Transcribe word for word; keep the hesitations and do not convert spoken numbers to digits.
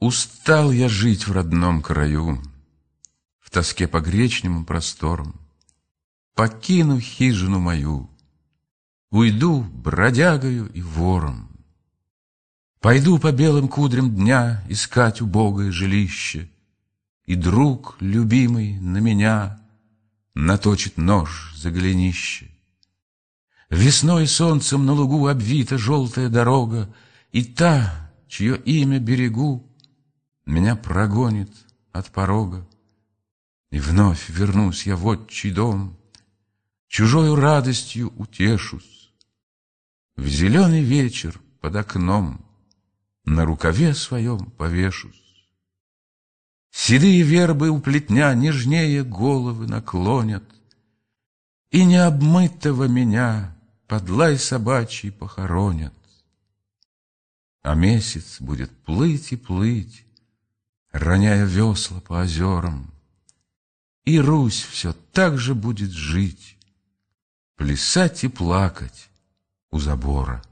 Устал я жить в родном краю, в тоске по гречнему просторам. Покину хижину мою, уйду бродягою и вором. Пойду по белым кудрям дня искать убогое жилище, и друг любимый на меня наточит нож за голенище. Весной и солнцем на лугу обвита желтая дорога, и та, чье имя берегу, меня прогонит от порога. И вновь вернусь я в отчий дом, чужою радостью утешусь. В зеленый вечер под окном на рукаве своем повешусь. Седые вербы у плетня нежнее головы наклонят, и необмытого меня под лай собачий похоронят. А месяц будет плыть и плыть, роняя весла по озерам, и Русь все так же будет жить, плясать и плакать у забора.